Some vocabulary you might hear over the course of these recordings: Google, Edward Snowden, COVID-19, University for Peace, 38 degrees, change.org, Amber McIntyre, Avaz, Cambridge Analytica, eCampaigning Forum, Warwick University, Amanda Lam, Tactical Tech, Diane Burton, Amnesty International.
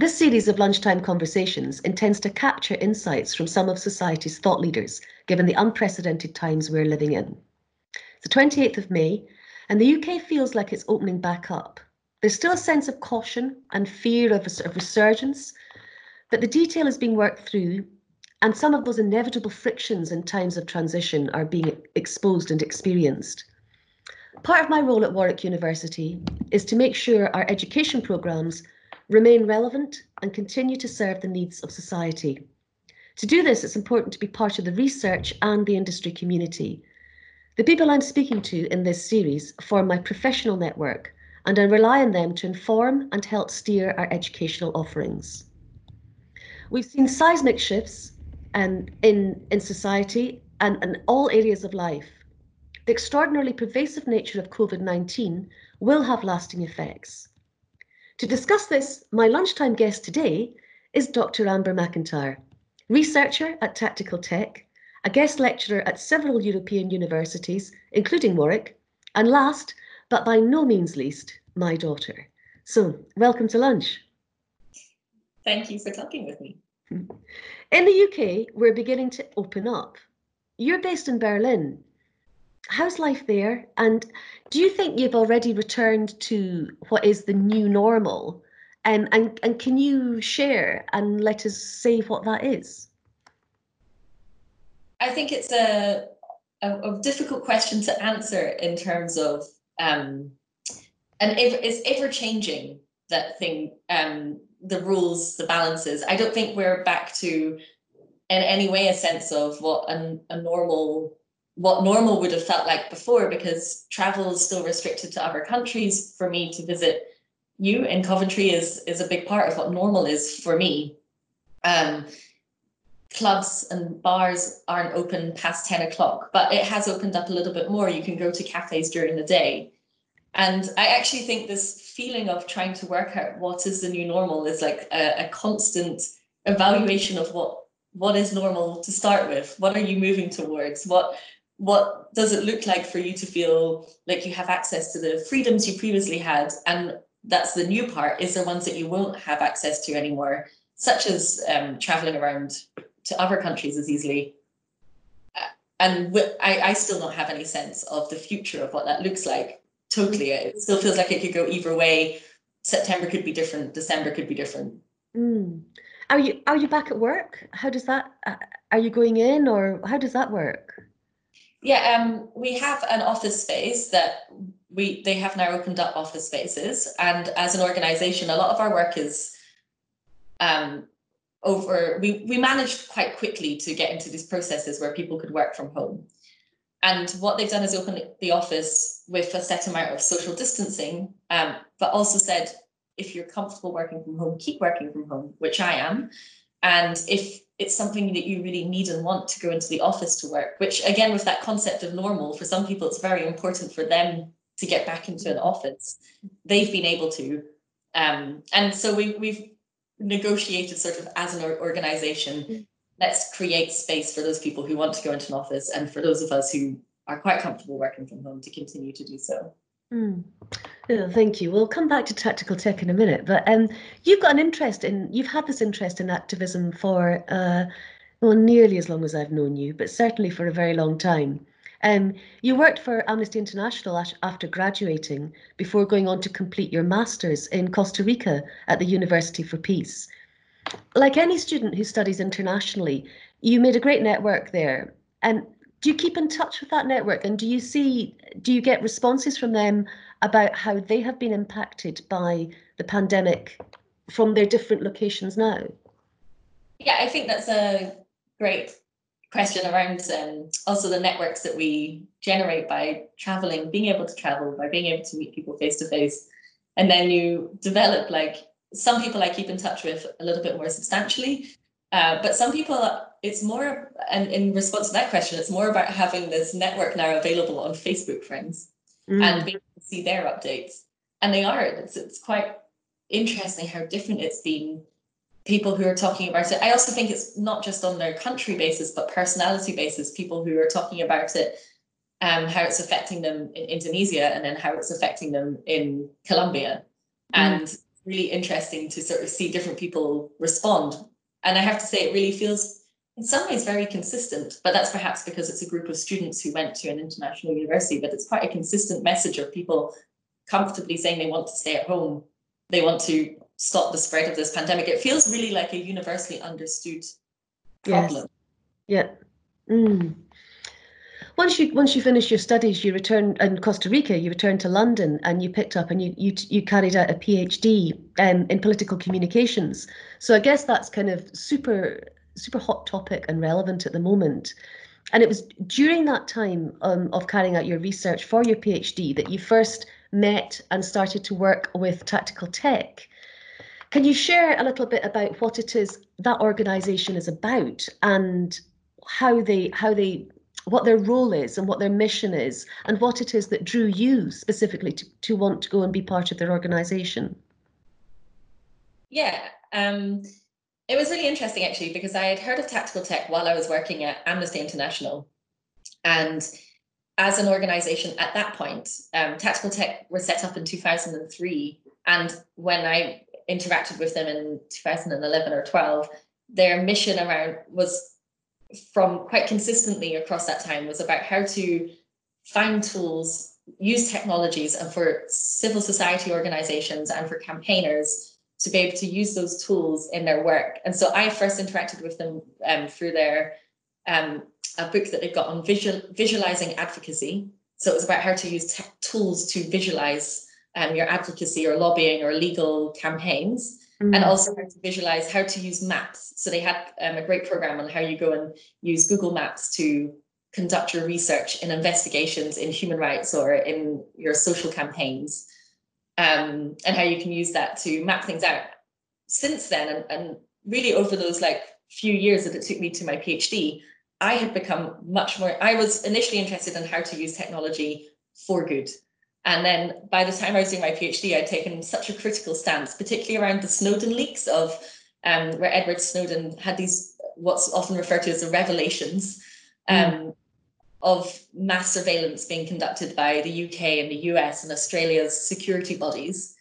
This series of lunchtime conversations intends to capture insights from some of society's thought leaders, given the unprecedented times we're living in. It's the 28th of May, and the UK feels like it's opening back up. There's still a sense of caution and fear of a sort of resurgence, but the detail is being worked through, and some of those inevitable frictions in times of transition are being exposed and experienced. Part of my role at Warwick University is to make sure our education programmes remain relevant and continue to serve the needs of society. To do this, it's important to be part of the research and the industry community. The people I'm speaking to in this series form my professional network, and I rely on them to inform and help steer our educational offerings. We've seen seismic shifts in society and all areas of life. The extraordinarily pervasive nature of COVID-19 will have lasting effects. To discuss this, my lunchtime guest today is Dr. Amber McIntyre, researcher at Tactical Tech, a guest lecturer at several European universities, including Warwick, and last, but by no means least, my daughter. So, welcome to lunch. Thank you for talking with me. In the UK, we're beginning to open up. You're based in Berlin. How's life there? And do you think you've already returned to what is the new normal? And can you share and let us say what that is? I think it's a difficult question to answer in terms of, and it's ever-changing, that thing, the rules, the balances. I don't think we're back to, in any way, a sense of what normal would have felt like before, because travel is still restricted to other countries. For me to visit you in Coventry is a big part of what normal is for me. Clubs and bars aren't open past 10 o'clock, but it has opened up a little bit more. You can go to cafes during the day. And I actually think this feeling of trying to work out what is the new normal is like a constant evaluation of what is normal to start with. What are you moving towards? What does it look like for you to feel like you have access to the freedoms you previously had? And that's the new part. Is there ones that you won't have access to anymore, such as traveling around to other countries as easily? And I still don't have any sense of the future of what that looks like. Totally. It still feels like it could go either way. September could be different. December could be different. Mm. Are you back at work? How does that, are you going in, or how does that work? Yeah, we have an office space that they have now opened up office spaces, and as an organisation, a lot of our work is over. We managed quite quickly to get into these processes where people could work from home, and what they've done is open the office with a set amount of social distancing, but also said, if you're comfortable working from home, keep working from home, which I am, and if it's something that you really need and want to go into the office to work, which again, with that concept of normal, for some people, it's very important for them to get back into an office. They've been able to. And so we've negotiated sort of as an organization, let's create space for those people who want to go into an office, and for those of us who are quite comfortable working from home to continue to do so. Mm. Oh, thank you. We'll come back to Tactical Tech in a minute, but you've got an interest in, you've had this interest in activism for, well, nearly as long as I've known you, but certainly for a very long time. You worked for Amnesty International after graduating, before going on to complete your master's in Costa Rica at the University for Peace. Like any student who studies internationally, you made a great network there. And do you keep in touch with that network, and do you get responses from them about how they have been impacted by the pandemic from their different locations now? Yeah, I think that's a great question around also the networks that we generate by traveling, being able to travel, by being able to meet people face to face. And then you develop, like, some people I keep in touch with a little bit more substantially, but some people, it's more, and in response to that question, it's more about having this network now available on Facebook friends and being able to see their updates. And they are, it's quite interesting how different it's been, people who are talking about it. I also think it's not just on their country basis, but personality basis, people who are talking about it, how it's affecting them in Indonesia, and then how it's affecting them in Colombia. And really interesting to sort of see different people respond. And I have to say, it really feels in some ways very consistent, but that's perhaps because it's a group of students who went to an international university, but it's quite a consistent message of people comfortably saying they want to stay at home, they want to stop the spread of this pandemic. It feels really like a universally understood problem. Yes. Yeah. Mm. Once you finished your studies, you returned in Costa Rica. You returned to London, and you picked up and you carried out a PhD in political communications. So I guess that's kind of super hot topic and relevant at the moment. And it was during that time of carrying out your research for your PhD that you first met and started to work with Tactical Tech. Can you share a little bit about what it is that organisation is about and what their role is and what their mission is and what it is that drew you specifically to want to go and be part of their organisation? Yeah, it was really interesting actually, because I had heard of Tactical Tech while I was working at Amnesty International. And as an organisation at that point, Tactical Tech was set up in 2003. And when I interacted with them in 2011 or 12, their mission from quite consistently across that time was about how to find tools, use technologies, and for civil society organizations and for campaigners to be able to use those tools in their work. And so I first interacted with them through their a book that they've got on visualizing advocacy. So it was about how to use tools to visualize your advocacy or lobbying or legal campaigns. And also how to visualize how to use maps. So they had a great program on how you go and use Google Maps to conduct your research in investigations in human rights or in your social campaigns, and how you can use that to map things out. Since then, and really over those few years that it took me to my PhD, I had become much more, I was initially interested in how to use technology for good. And then by the time I was doing my PhD, I'd taken such a critical stance, particularly around the Snowden leaks of where Edward Snowden had these what's often referred to as the revelations of mass surveillance being conducted by the UK and the US and Australia's security bodies.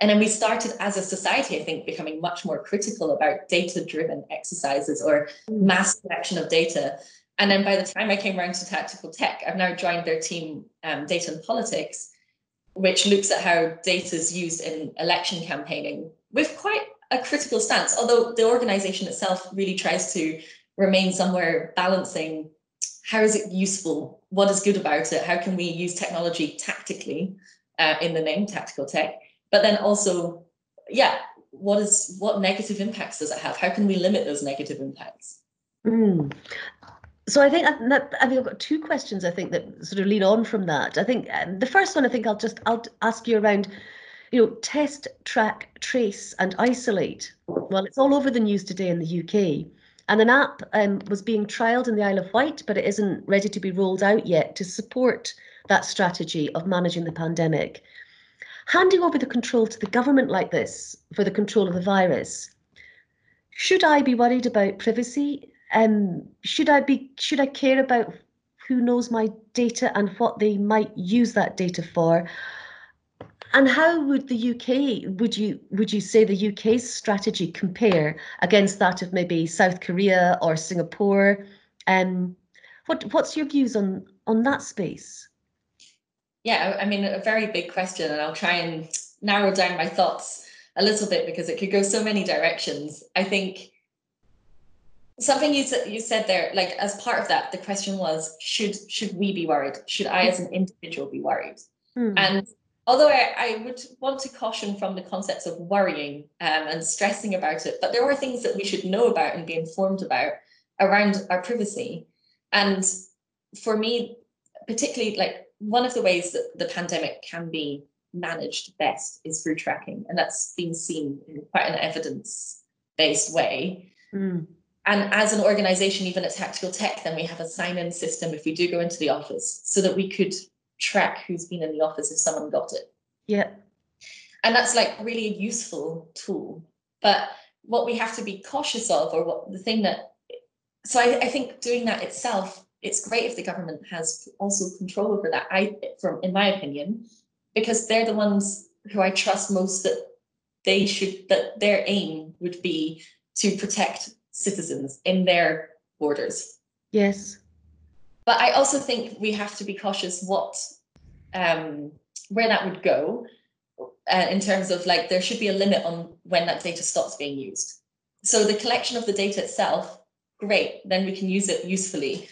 And then we started as a society, I think, becoming much more critical about data-driven exercises or mass collection of data. And then by the time I came around to Tactical Tech, I've now joined their team, Data and Politics, which looks at how data is used in election campaigning with quite a critical stance, although the organisation itself really tries to remain somewhere balancing how is it useful, what is good about it, how can we use technology tactically, in the name Tactical Tech, but then also, yeah, what negative impacts does it have? How can we limit those negative impacts? Mm. So I think I've got two questions, I think, that sort of lead on from that. I think the first one, I'll ask you around, test, track, trace and isolate. Well, it's all over the news today in the UK. And an app was being trialled in the Isle of Wight, but it isn't ready to be rolled out yet to support that strategy of managing the pandemic. Handing over the control to the government like this for the control of the virus, should I be worried about privacy? Should I care about who knows my data and what they might use that data for? And how would the UK, would you say the UK's strategy compare against that of maybe South Korea or Singapore? What's your views on that space? Yeah, I mean, a very big question, and I'll try and narrow down my thoughts a little bit because it could go so many directions. I think something you said there, as part of that, the question was, should we be worried? Should I as an individual be worried? Mm. And although I would want to caution from the concepts of worrying and stressing about it, but there are things that we should know about and be informed about around our privacy. And for me, particularly, one of the ways that the pandemic can be managed best is through tracking. And that's been seen in quite an evidence-based way. Mm. And as an organisation, even at Tactical Tech, then we have a sign-in system if we do go into the office so that we could track who's been in the office if someone got it. Yeah. And that's really a useful tool. But what we have to be cautious of, I think doing that itself, it's great if the government has also control over that, in my opinion, because they're the ones who I trust most that they should, that their aim would be to protect citizens in their borders. Yes. But I also think we have to be cautious what, where that would go, in terms of like, there should be a limit on when that data stops being used. So the collection of the data itself, great, then we can use it usefully.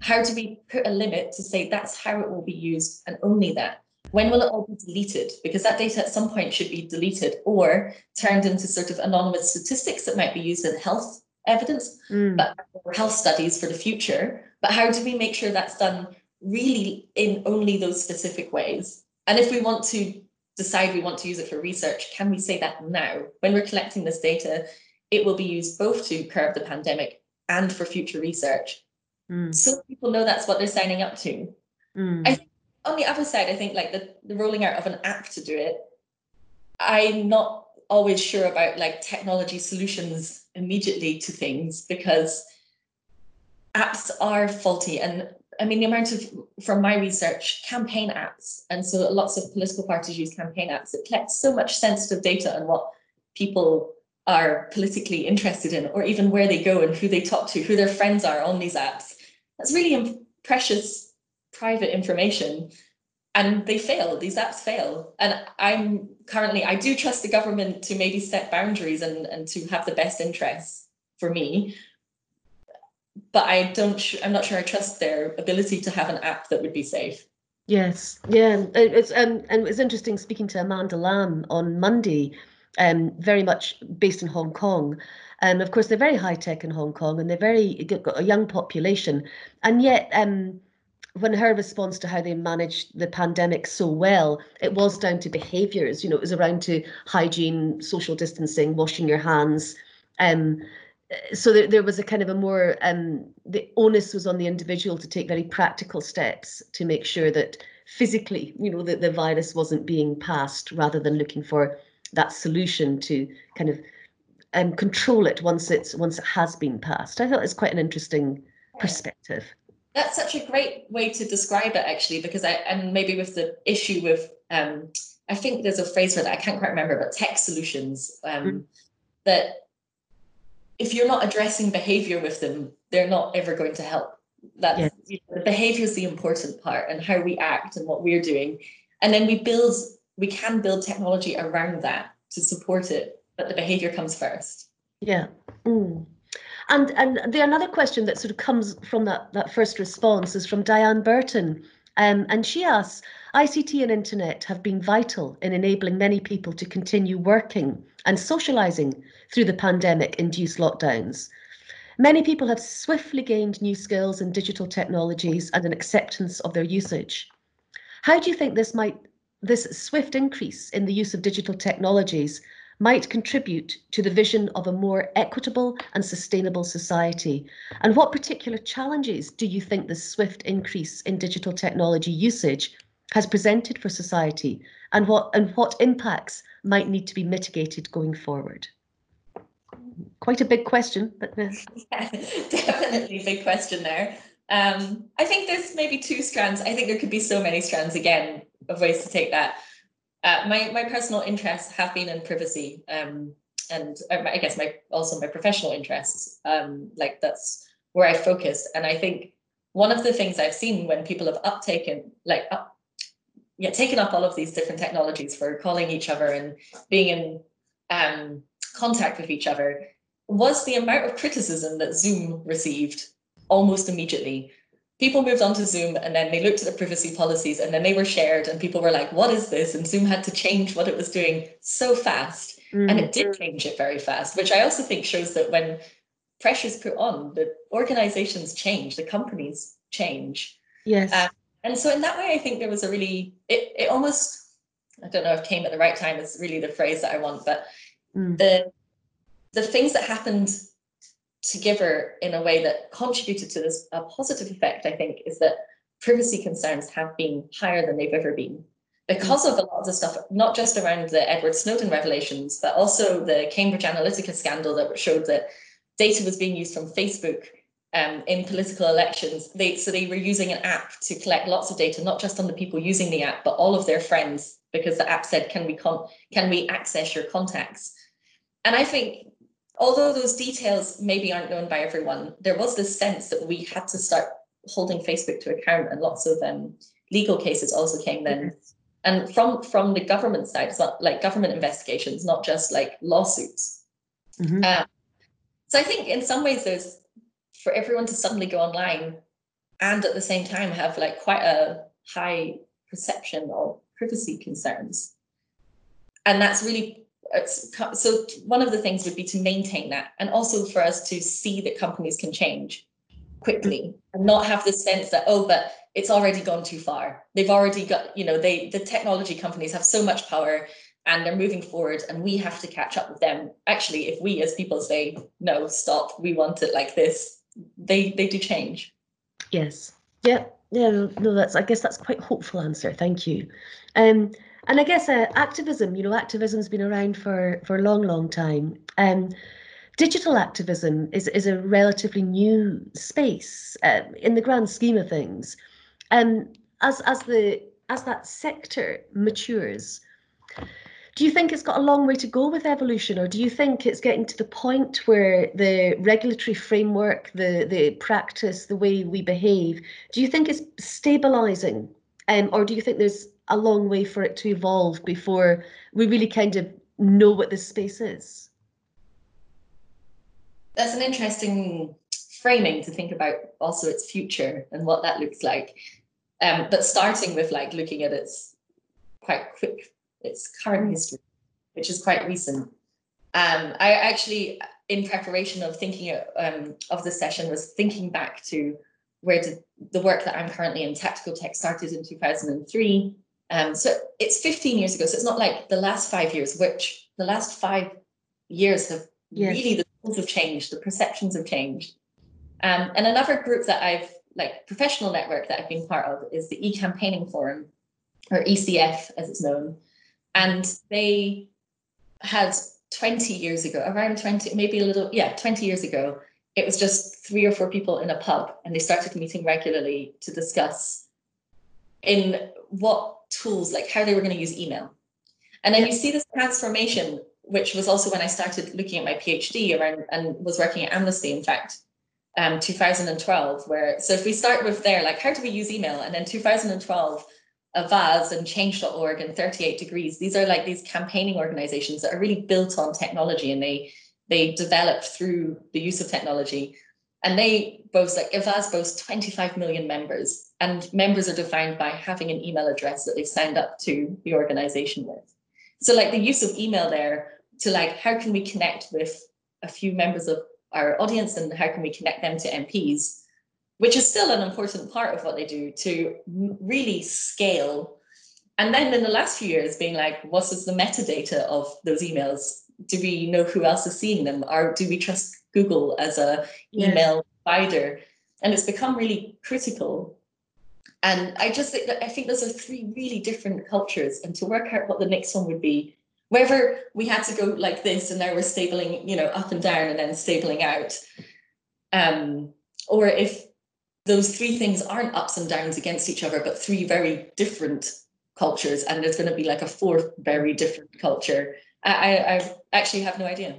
How do we put a limit to say that's how it will be used and only that? When will it all be deleted? Because that data at some point should be deleted or turned into sort of anonymous statistics that might be used in health evidence, but or health studies for the future. But how do we make sure that's done really in only those specific ways? And if we want to decide we want to use it for research, can we say that now? When we're collecting this data, it will be used both to curb the pandemic and for future research. So people know that's what they're signing up to. I think on the other side, I think like the rolling out of an app to do it, I'm not always sure about like technology solutions immediately to things, because apps are faulty. And I mean, the amount of, from my research, campaign apps, and so lots of political parties use campaign apps, it collects so much sensitive data on what people are politically interested in, or even where they go and who they talk to, who their friends are on these apps. That's really precious private information, and they fail, these apps fail. And I'm currently, I do trust the government to maybe set boundaries and to have the best interests for me, but I don't, I'm not sure I trust their ability to have an app that would be safe. Yes, yeah, it's, and it's interesting speaking to Amanda Lam on Monday, very much based in Hong Kong. And of course, they're very high tech in Hong Kong, and they're very, got a young population. And yet, when her response to how they managed the pandemic so well, it was down to behaviours. You know, it was around to hygiene, social distancing, washing your hands. So there was a kind of a more, the onus was on the individual to take very practical steps to make sure that physically, you know, that the virus wasn't being passed, rather than looking for that solution to kind of control it once it has been passed. I thought it's quite an interesting perspective. That's such a great way to describe it, actually, because and maybe with the issue with, I think there's a phrase for that, I can't quite remember, but tech solutions, that if you're not addressing behavior with them, they're not ever going to help. That's, yes. You know, the behavior is the important part, and how we act and what we're doing. And then we can build technology around that to support it, but the behaviour comes first. Yeah. And the another question that sort of comes from that first response is from Diane Burton. And she asks, ICT and internet have been vital in enabling many people to continue working and socialising through the pandemic-induced lockdowns. Many people have swiftly gained new skills in digital technologies and an acceptance of their usage. How do you think this swift increase in the use of digital technologies might contribute to the vision of a more equitable and sustainable society? And what particular challenges do you think the swift increase in digital technology usage has presented for society? And what impacts might need to be mitigated going forward? Quite a big question, but yeah, definitely a big question there. I think there's maybe two strands. I think there could be so many strands again of ways to take that. My personal interests have been in privacy, and I guess also my professional interests, like that's where I focused. And I think one of the things I've seen when people have taken up all of these different technologies for calling each other and being in contact with each other was the amount of criticism that Zoom received almost immediately. People moved on to Zoom, and then they looked at the privacy policies, and then they were shared, and people were like, what is this? And Zoom had to change what it was doing so fast. And it did change it very fast, which I also think shows that when pressure's put on, the organizations change, the companies change. Yes. And so in that way, I think there was a really, it almost, I don't know if came at the right time is really the phrase that I want, but the things that happened together in a way that contributed to this a positive effect, I think, is that privacy concerns have been higher than they've ever been because of a lot of the stuff, not just around the Edward Snowden revelations, but also the Cambridge Analytica scandal that showed that data was being used from Facebook in political elections. So they were using an app to collect lots of data, not just on the people using the app, but all of their friends, because the app said, can we access your contacts? And I think, although those details maybe aren't known by everyone, there was this sense that we had to start holding Facebook to account, and lots of legal cases also came then. And from the government side, it's not like government investigations, not just like lawsuits. Mm-hmm. So I think in some ways there's, for everyone to suddenly go online and at the same time have like quite a high perception of privacy concerns. And that's really, so one of the things would be to maintain that, and also for us to see that companies can change quickly and not have this sense that, oh, but it's already gone too far. They've already got, you know, the technology companies have so much power and they're moving forward and we have to catch up with them. Actually, if we as people say, no, stop, we want it like this, they do change. Yes. Yeah. Yeah. No, that's, I guess that's quite a hopeful answer. Thank you. And I guess activism, you know, activism has been around for a long, long time. Digital activism is a relatively new space in the grand scheme of things. As that sector matures, do you think it's got a long way to go with evolution, or do you think it's getting to the point where the regulatory framework, the practice, the way we behave, do you think it's stabilising, or do you think there's a long way for it to evolve before we really kind of know what this space is? That's an interesting framing to think about also its future and what that looks like. But starting with like looking at its current history, which is quite recent. I actually, in preparation of thinking of the session, was thinking back to where did the work that I'm currently in, Tactical Tech, started in 2003. So it's 15 years ago. So it's not like the last 5 years, which the last 5 years have really, the tools have changed, the perceptions have changed. And another group that I've, like professional network that I've been part of is the eCampaigning Forum, or ECF as it's known. And they had 20 years ago, around 20, maybe a little, yeah, 20 years ago, it was just 3 or 4 people in a pub, and they started meeting regularly to discuss in what tools, like how they were going to use email. And then you see this transformation, which was also when I started looking at my PhD around and was working at Amnesty, in fact, 2012, where, so if we start with there, like how do we use email? And then 2012, Avaz and change.org and 38 degrees, these are like these campaigning organizations that are really built on technology, and they develop through the use of technology. And they boast, like Avaz boasts 25 million members, and members are defined by having an email address that they've signed up to the organization with. So like the use of email there to like, how can we connect with a few members of our audience and how can we connect them to MPs, which is still an important part of what they do to really scale. And then in the last few years being like, what is the metadata of those emails? Do we know who else is seeing them? Or do we trust Google as a email provider? And it's become really critical. And I just think that, I think those are 3 really different cultures, and to work out what the next one would be, whether we had to go like this and now we're stabling, you know, up and down and then stabling out, or if those 3 things aren't ups and downs against each other, but 3 very different cultures, and there's going to be like a 4th very different culture. I actually have no idea.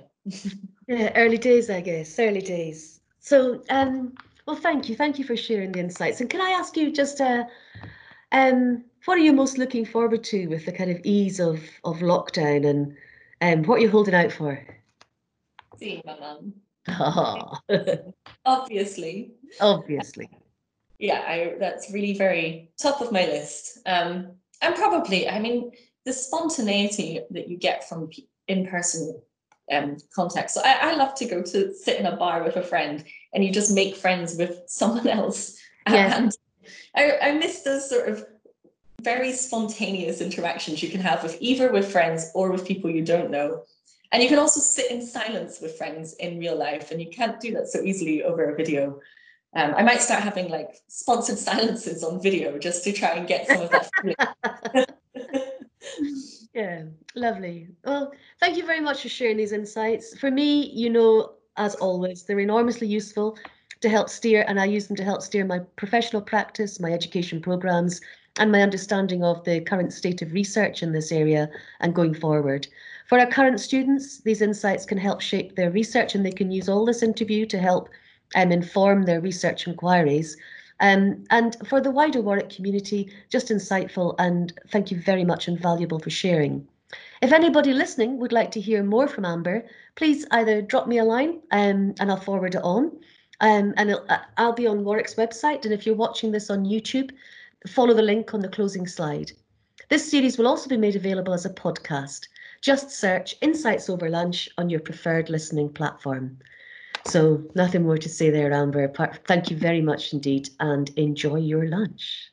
Yeah, early days, I guess, early days. So, well, thank you for sharing the insights. And can I ask you just, what are you most looking forward to with the kind of ease of lockdown, and what are you holding out for? Seeing my mum. Oh. Obviously. Yeah, that's really very top of my list. And probably, I mean, the spontaneity that you get from in-person contact. So I love to go to sit in a bar with a friend and you just make friends with someone else. And I miss those sort of very spontaneous interactions you can have with either with friends or with people you don't know. And you can also sit in silence with friends in real life, and you can't do that so easily over a video. I might start having like sponsored silences on video just to try and get some of that. Yeah, lovely. Well, thank you very much for sharing these insights. For me, you know, as always, they're enormously useful to help steer, and I use them to help steer my professional practice, my education programmes, and my understanding of the current state of research in this area and going forward. For our current students, these insights can help shape their research, and they can use all this interview to help inform their research inquiries. And for the wider Warwick community, just insightful, and thank you very much and valuable for sharing. If anybody listening would like to hear more from Amber, please either drop me a line and I'll forward it on. And I'll be on Warwick's website, and if you're watching this on YouTube, follow the link on the closing slide. This series will also be made available as a podcast. Just search Insights Over Lunch on your preferred listening platform. So nothing more to say there, Amber, apart from thank you very much indeed, and enjoy your lunch.